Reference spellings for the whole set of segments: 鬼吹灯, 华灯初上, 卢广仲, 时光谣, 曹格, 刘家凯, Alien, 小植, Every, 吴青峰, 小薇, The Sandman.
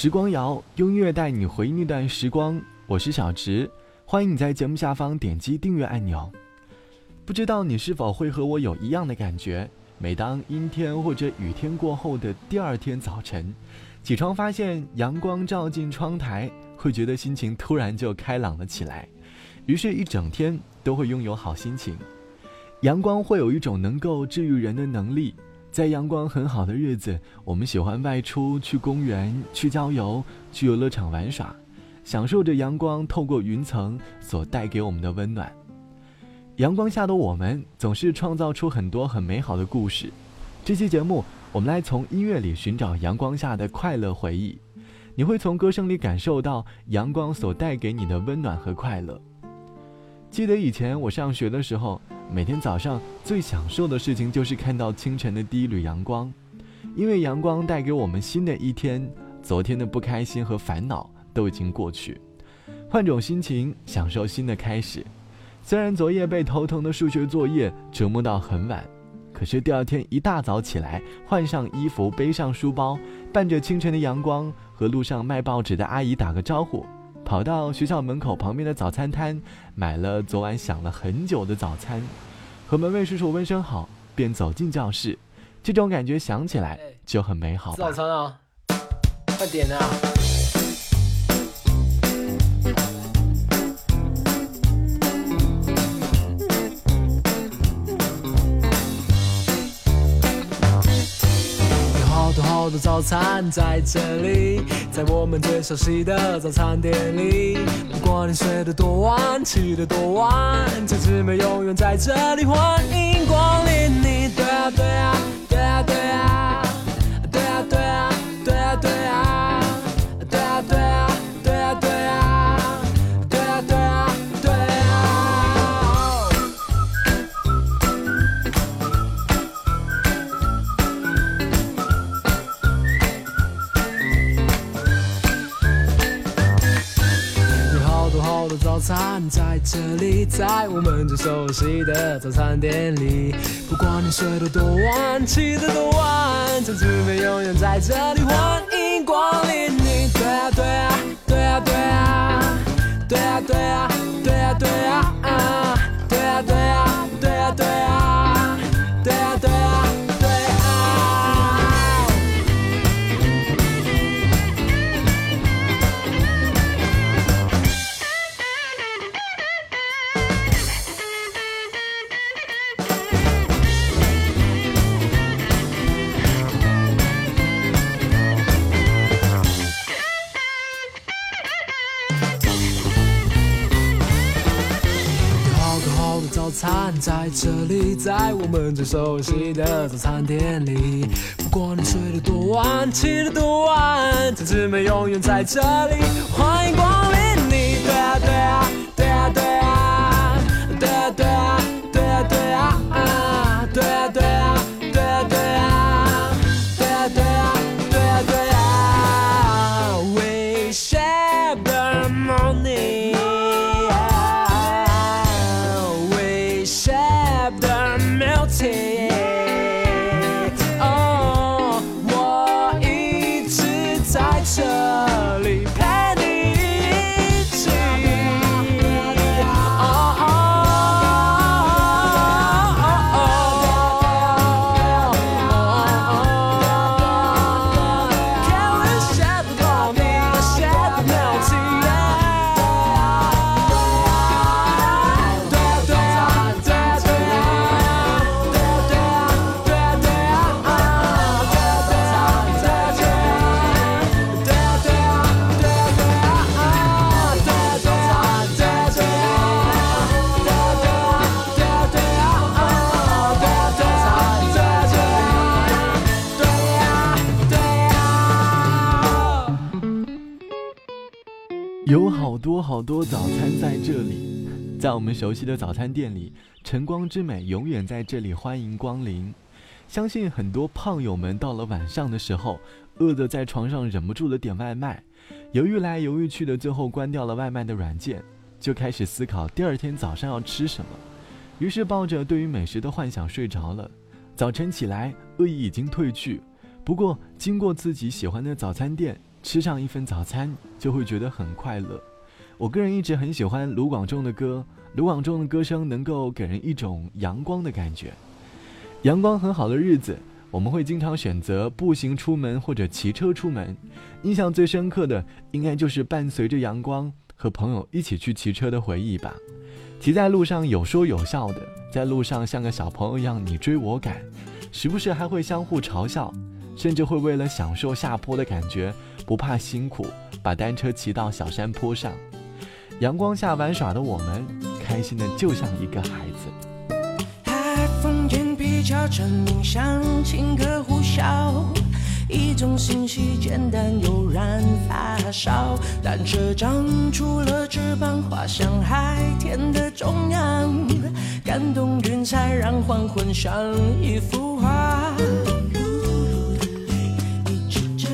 时光谣，用音乐带你回忆那段时光。我是小植，欢迎你在节目下方点击订阅按钮。不知道你是否会和我有一样的感觉，每当阴天或者雨天过后的第二天早晨，起床发现阳光照进窗台，会觉得心情突然就开朗了起来，于是一整天都会拥有好心情。阳光会有一种能够治愈人的能力，在阳光很好的日子，我们喜欢外出，去公园，去郊游，去游乐场玩耍，享受着阳光透过云层所带给我们的温暖。阳光下的我们总是创造出很多很美好的故事。这期节目我们来从音乐里寻找阳光下的快乐回忆，你会从歌声里感受到阳光所带给你的温暖和快乐。记得以前我上学的时候，每天早上最享受的事情就是看到清晨的第一缕阳光，因为阳光带给我们新的一天，昨天的不开心和烦恼都已经过去，换种心情享受新的开始。虽然昨夜被头疼的数学作业折磨到很晚，可是第二天一大早起来，换上衣服，背上书包，伴着清晨的阳光，和路上卖报纸的阿姨打个招呼，跑到学校门口旁边的早餐摊，买了昨晚想了很久的早餐，和门卫叔叔问声好，便走进教室。这种感觉想起来就很美好吧。早餐啊，快点啊！好多早餐在这里，在我们最熟悉的早餐店里，不管你睡得多晚，起得多晚，最姊妹永远在这里，欢迎光临你。对啊对啊对啊对啊对啊对啊对啊对啊对啊对啊对啊对啊对啊对啊对啊。好多早餐在这里，在我们最熟悉的早餐店里，不管你睡得多晚，起得多晚，最姊妹永远在这里，欢迎光临你。对啊对啊对啊对啊对啊对啊对啊对啊对啊对啊对啊对啊对啊对啊。早餐在这里，在我们最熟悉的早餐店里，不管你睡得多晚，起得多晚，最姊妹永远在这里，欢迎光临你。对啊对啊对啊对啊对啊对啊对啊对啊对啊对啊对啊对啊对啊对啊对啊对啊。 We share the morning，有好多好多早餐在这里，在我们熟悉的早餐店里，晨光之美永远在这里，欢迎光临。相信很多胖友们到了晚上的时候，饿得在床上忍不住的点外卖，犹豫来犹豫去的，最后关掉了外卖的软件，就开始思考第二天早上要吃什么，于是抱着对于美食的幻想睡着了。早晨起来，饿意已经褪去，不过经过自己喜欢的早餐店，吃上一份早餐就会觉得很快乐。我个人一直很喜欢卢广仲的歌，卢广仲的歌声能够给人一种阳光的感觉。阳光很好的日子，我们会经常选择步行出门或者骑车出门。印象最深刻的应该就是伴随着阳光和朋友一起去骑车的回忆吧。骑在路上有说有笑的，在路上像个小朋友一样你追我赶，时不时还会相互嘲笑，甚至会为了享受下坡的感觉不怕辛苦，把单车骑到小山坡上。阳光下玩耍的我们，开心的就像一个孩子。海风间皮桥蝉鸣响，情歌呼啸，一种信息简单悠然发烧。单车长出了翅膀，滑向海天的中央，感动云彩让黄昏像一幅画。你指着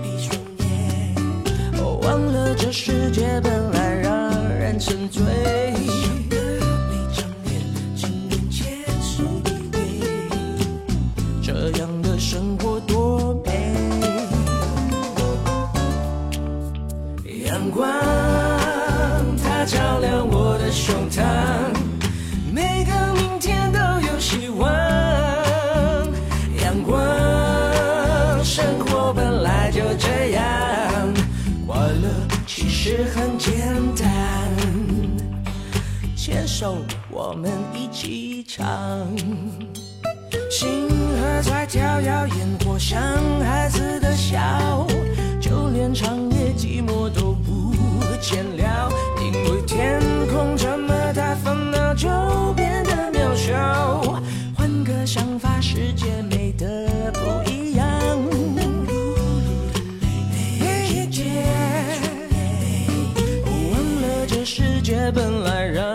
闭双眼，哦，忘了这世界本来沉醉，每张脸只能前所未有，这样的生活多美。阳光它照亮我的胸膛，每个明天都有希望。阳光生活本来就这样，快乐其实很简单，牵手我们一起唱。星河在跳耀，烟火像孩子的笑，就连长夜寂寞都不见了，因为天空这么大，烦恼就变得渺小，换个想法，世界美得不一样。每一天忘了这世界本来让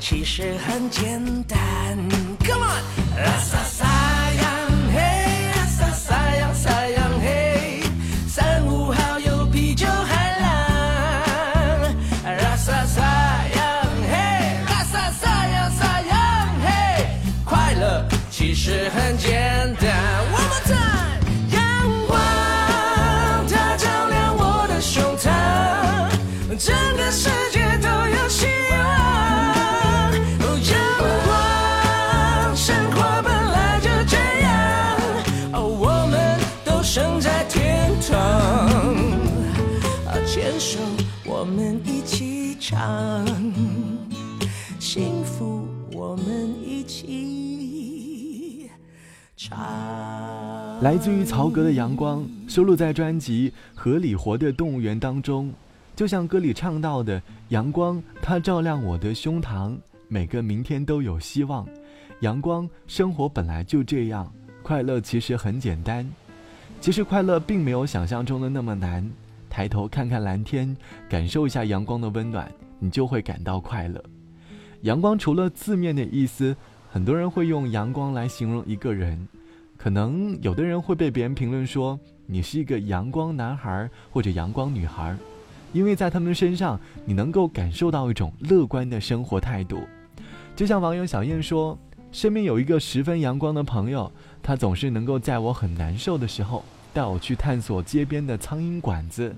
其实很简单 Come on 啦撒撒样嘿，啦撒撒样撒样嘿，三五好友啤酒海浪，啦撒撒样嘿，啦撒撒样撒样嘿，快乐其实很简单。 One more time 阳光它照亮我的胸膛，整个世界都有希望。牵手我们一起唱，幸福我们一起唱。来自于曹格的阳光收录在专辑《河里活的动物园》当中。就像歌里唱到的，阳光它照亮我的胸膛，每个明天都有希望。阳光，生活本来就这样，快乐其实很简单。其实快乐并没有想象中的那么难，抬头看看蓝天，感受一下阳光的温暖，你就会感到快乐。阳光除了字面的意思，很多人会用阳光来形容一个人，可能有的人会被别人评论说你是一个阳光男孩或者阳光女孩，因为在他们身上你能够感受到一种乐观的生活态度。就像网友小燕说，身边有一个十分阳光的朋友，他总是能够在我很难受的时候带我去探索街边的苍蝇馆子，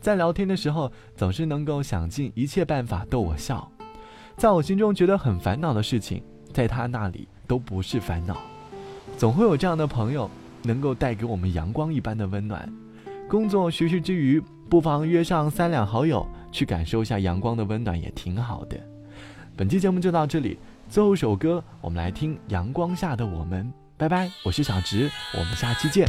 在聊天的时候总是能够想尽一切办法逗我笑，在我心中觉得很烦恼的事情，在他那里都不是烦恼。总会有这样的朋友，能够带给我们阳光一般的温暖。工作学习之余，不妨约上三两好友去感受一下阳光的温暖，也挺好的。本期节目就到这里，最后一首歌我们来听《阳光下的我们》。拜拜，我是小植，我们下期见。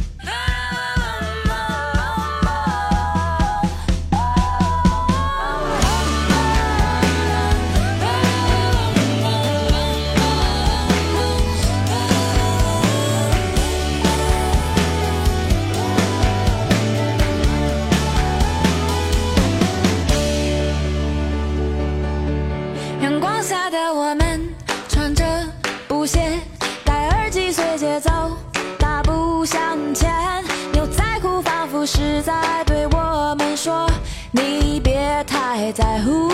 从前，牛仔裤仿佛是在对我们说，你别太在乎。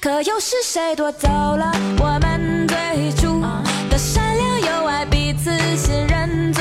可又是谁夺走了我们最初的善良友爱，彼此信任？